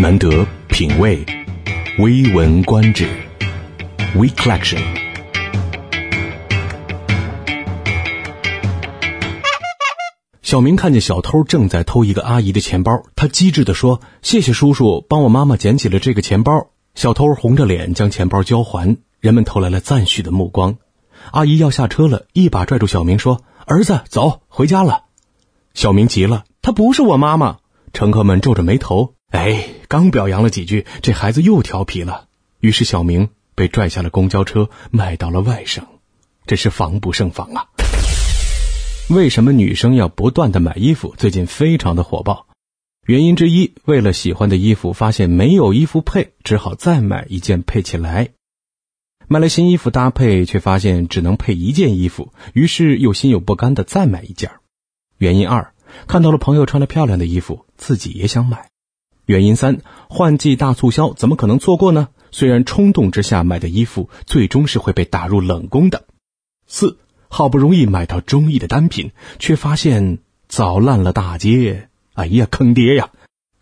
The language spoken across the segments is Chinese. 难得品味，微闻观止 We Collection。 小明看见小偷正在偷一个阿姨的钱包，他机智地说：谢谢叔叔，帮我妈妈捡起了这个钱包。小偷红着脸将钱包交还，人们投来了赞许的目光。阿姨要下车了，一把拽住小明说：儿子，走，回家了。小明急了，她不是我妈妈。乘客们皱着眉头，哎，刚表扬了几句，这孩子又调皮了。于是小明被拽下了公交车，卖到了外省。真是防不胜防啊。为什么女生要不断的买衣服，最近非常的火爆。原因之一，为了喜欢的衣服发现没有衣服配，只好再买一件配起来。买了新衣服搭配，却发现只能配一件衣服，于是又心有不甘的再买一件。原因二，看到了朋友穿了漂亮的衣服，自己也想买。原因三，换季大促销怎么可能错过呢？虽然冲动之下买的衣服最终是会被打入冷宫的。四，好不容易买到中意的单品，却发现早烂了大街，哎呀，坑爹呀。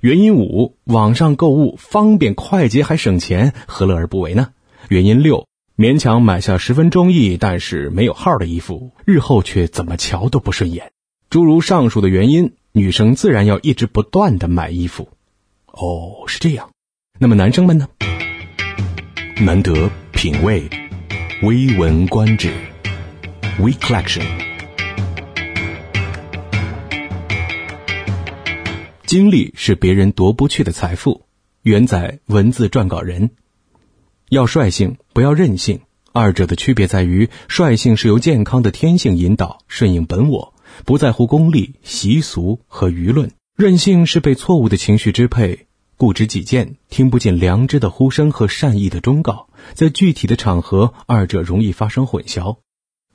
原因五，网上购物方便快捷还省钱，何乐而不为呢？原因六，勉强买下十分中意但是没有号的衣服，日后却怎么瞧都不顺眼。诸如上述的原因，女生自然要一直不断的买衣服。哦，是这样。那么男生们呢？难得品味，微闻观止 We Collection。 经历是别人夺不去的财富，原载文字撰稿人。要率性，不要任性。二者的区别在于，率性是由健康的天性引导，顺应本我，不在乎功利、习俗和舆论；任性是被错误的情绪支配，固执己见，听不见良知的呼声和善意的忠告。在具体的场合，二者容易发生混淆。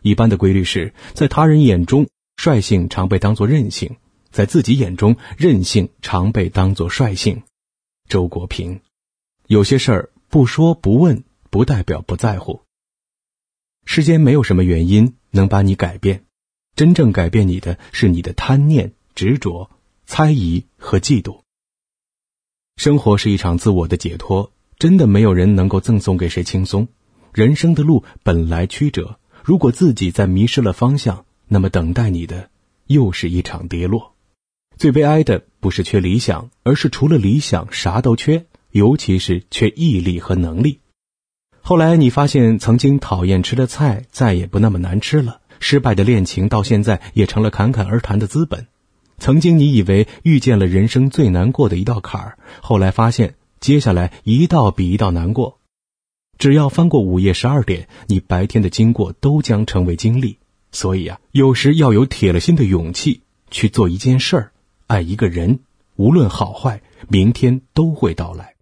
一般的规律是，在他人眼中，率性常被当作任性；在自己眼中，任性常被当作率性。周国平。有些事儿不说不问，不代表不在乎。世间没有什么原因能把你改变，真正改变你的是你的贪念、执着、猜疑和嫉妒。生活是一场自我的解脱，真的没有人能够赠送给谁轻松。人生的路本来曲折，如果自己在迷失了方向，那么等待你的又是一场跌落。最悲哀的不是缺理想，而是除了理想啥都缺，尤其是缺毅力和能力。后来你发现曾经讨厌吃的菜再也不那么难吃了，失败的恋情到现在也成了侃侃而谈的资本。曾经你以为遇见了人生最难过的一道坎儿，后来发现接下来一道比一道难过。只要翻过午夜12点，你白天的经过都将成为经历。所以啊，有时要有铁了心的勇气去做一件事儿，爱一个人，无论好坏，明天都会到来。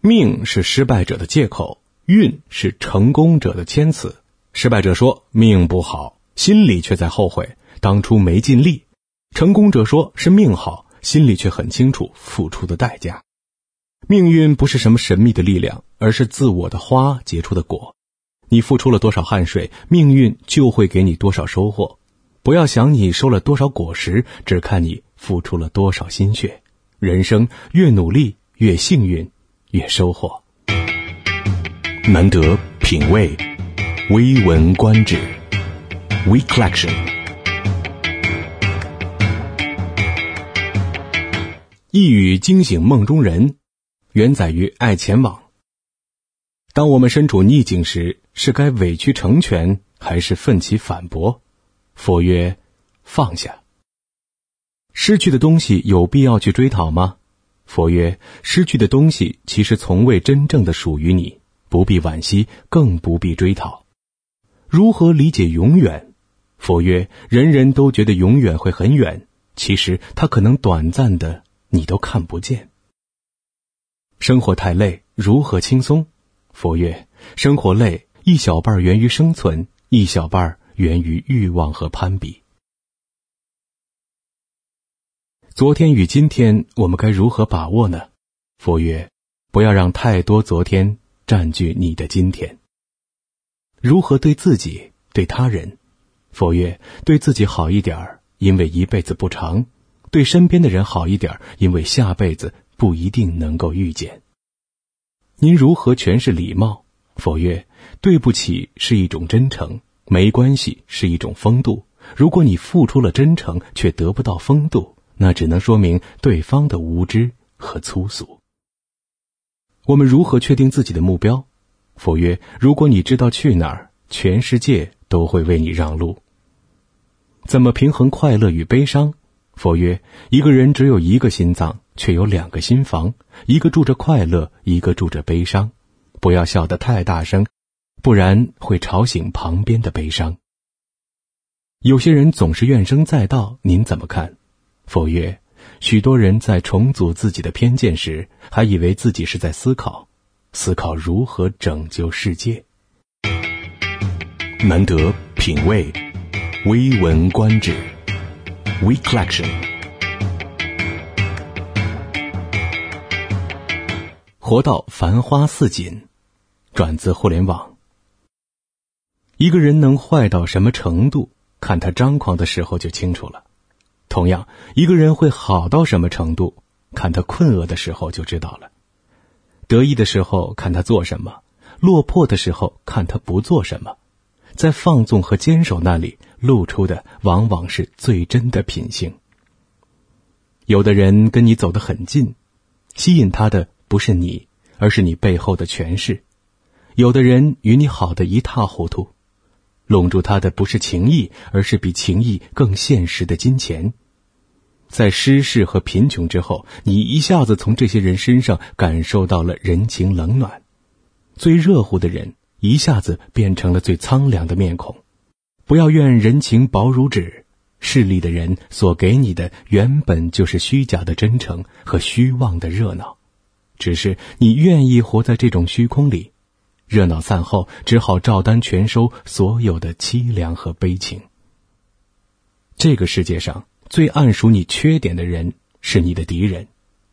命是失败者的借口，运是成功者的谦词。失败者说命不好，心里却在后悔当初没尽力；成功者说是命好，心里却很清楚付出的代价。命运不是什么神秘的力量，而是自我的花结出的果。你付出了多少汗水，命运就会给你多少收获。不要想你收了多少果实，只看你付出了多少心血。人生越努力，越幸运，越收获。难得品味，微闻观止 We Collection。 一语惊醒梦中人，原载于爱前网。当我们身处逆境时，是该委曲成全，还是奋起反驳？佛曰放下。失去的东西有必要去追讨吗？佛曰失去的东西其实从未真正的属于你，不必惋惜，更不必追讨。如何理解永远？佛曰人人都觉得永远会很远，其实它可能短暂的你都看不见。生活太累，如何轻松？佛曰生活累，一小半源于生存，一小半源于欲望和攀比。昨天与今天，我们该如何把握呢？佛曰不要让太多昨天占据你的今天。如何对自己对他人？佛曰对自己好一点，因为一辈子不长；对身边的人好一点，因为下辈子不一定能够遇见。您如何诠释礼貌？佛曰：对不起是一种真诚，没关系是一种风度。如果你付出了真诚却得不到风度，那只能说明对方的无知和粗俗。我们如何确定自己的目标？佛曰：如果你知道去哪儿，全世界都会为你让路。怎么平衡快乐与悲伤？佛曰：一个人只有一个心脏，却有两个心房，一个住着快乐，一个住着悲伤。不要笑得太大声，不然会吵醒旁边的悲伤。有些人总是怨声载道，您怎么看？佛曰：许多人在重组自己的偏见时，还以为自己是在思考如何拯救世界。难得品味，微闻观止。We Collection， 活到繁花似锦，转自互联网。一个人能坏到什么程度，看他张狂的时候就清楚了。同样，一个人会好到什么程度，看他困厄的时候就知道了。得意的时候看他做什么，落魄的时候看他不做什么。在放纵和坚守那里，露出的往往是最真的品性。有的人跟你走得很近，吸引他的不是你，而是你背后的权势。有的人与你好得一塌糊涂，笼住他的不是情谊，而是比情谊更现实的金钱。在失势和贫穷之后，你一下子从这些人身上感受到了人情冷暖。最热乎的人一下子变成了最苍凉的面孔。不要怨人情薄如纸，势利的人所给你的原本就是虚假的真诚和虚妄的热闹，只是你愿意活在这种虚空里，热闹散后只好照单全收所有的凄凉和悲情。这个世界上最暗数你缺点的人是你的敌人，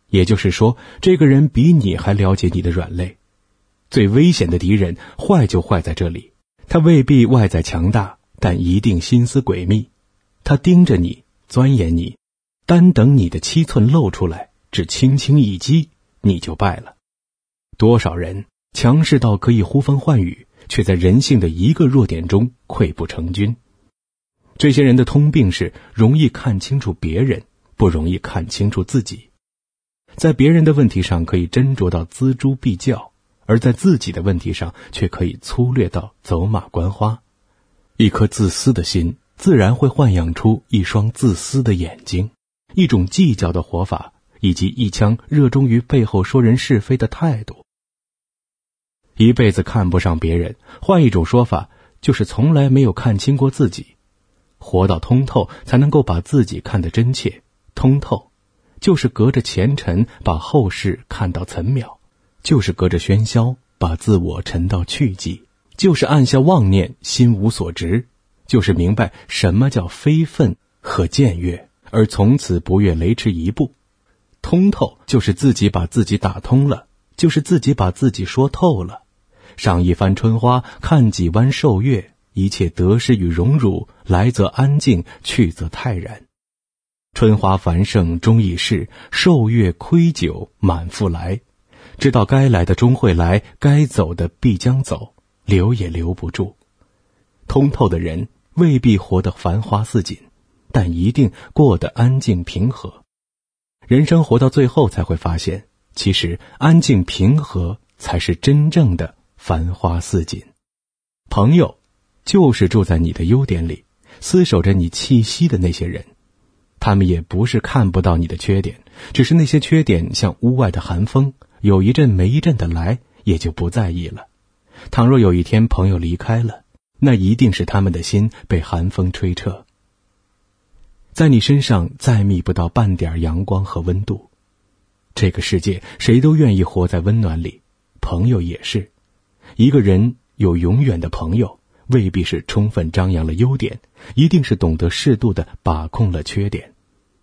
也就是说，这个人比你还了解你的软肋。最危险的敌人，坏就坏在这里，他未必外在强大，但一定心思诡秘。他盯着你，钻研你，单等你的7寸露出来，只轻轻一击，你就败了。多少人强势到可以呼风唤雨，却在人性的一个弱点中溃不成军。这些人的通病是容易看清楚别人，不容易看清楚自己。在别人的问题上可以斟酌到锱铢必较，而在自己的问题上却可以粗略到走马观花。一颗自私的心自然会豢养出一双自私的眼睛，一种计较的活法，以及一腔热衷于背后说人是非的态度。一辈子看不上别人，换一种说法，就是从来没有看清过自己。活到通透，才能够把自己看得真切。通透就是隔着前尘把后世看到岑渺，就是隔着喧嚣把自我沉到去迹，就是按下妄念心无所执，就是明白什么叫非分和僭越，而从此不越雷池一步。通透就是自己把自己打通了，就是自己把自己说透了。赏一番春花，看几弯瘦月，一切得失与荣辱，来则安静，去则泰然。春花繁盛终易逝，瘦月亏酒满腹来。知道该来的终会来，该走的必将走，留也留不住。通透的人未必活得繁花似锦，但一定过得安静平和。人生活到最后才会发现，其实安静平和才是真正的繁花似锦。朋友就是住在你的优点里，厮守着你气息的那些人，他们也不是看不到你的缺点，只是那些缺点像屋外的寒风，有一阵没一阵的来，也就不在意了。倘若有一天朋友离开了，那一定是他们的心被寒风吹彻。在你身上再觅不到半点阳光和温度。这个世界谁都愿意活在温暖里，朋友也是。一个人有永远的朋友，未必是充分张扬了优点，一定是懂得适度地把控了缺点。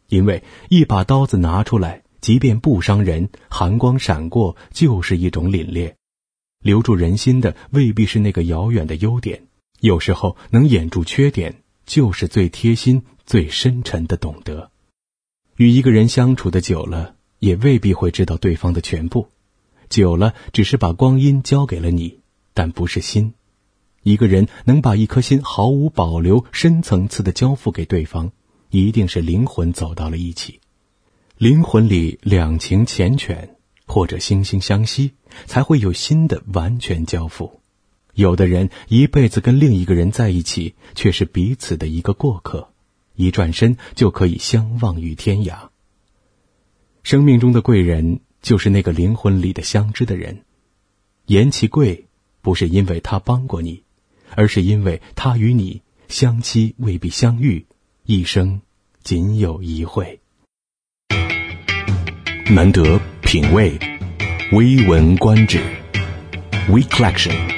因为一把刀子拿出来，即便不伤人，寒光闪过就是一种凛冽。留住人心的未必是那个遥远的优点，有时候能掩住缺点，就是最贴心最深沉的懂得。与一个人相处的久了，也未必会知道对方的全部，久了只是把光阴交给了你，但不是心。一个人能把一颗心毫无保留、深层次的交付给对方，一定是灵魂走到了一起。灵魂里两情缱绻，或者惺惺相惜，才会有新的完全交付。有的人一辈子跟另一个人在一起，却是彼此的一个过客，一转身就可以相忘于天涯。生命中的贵人，就是那个灵魂里的相知的人。言其贵，不是因为他帮过你，而是因为他与你相期未必相遇，一生仅有一回。难得品味，微闻观止，We Collection。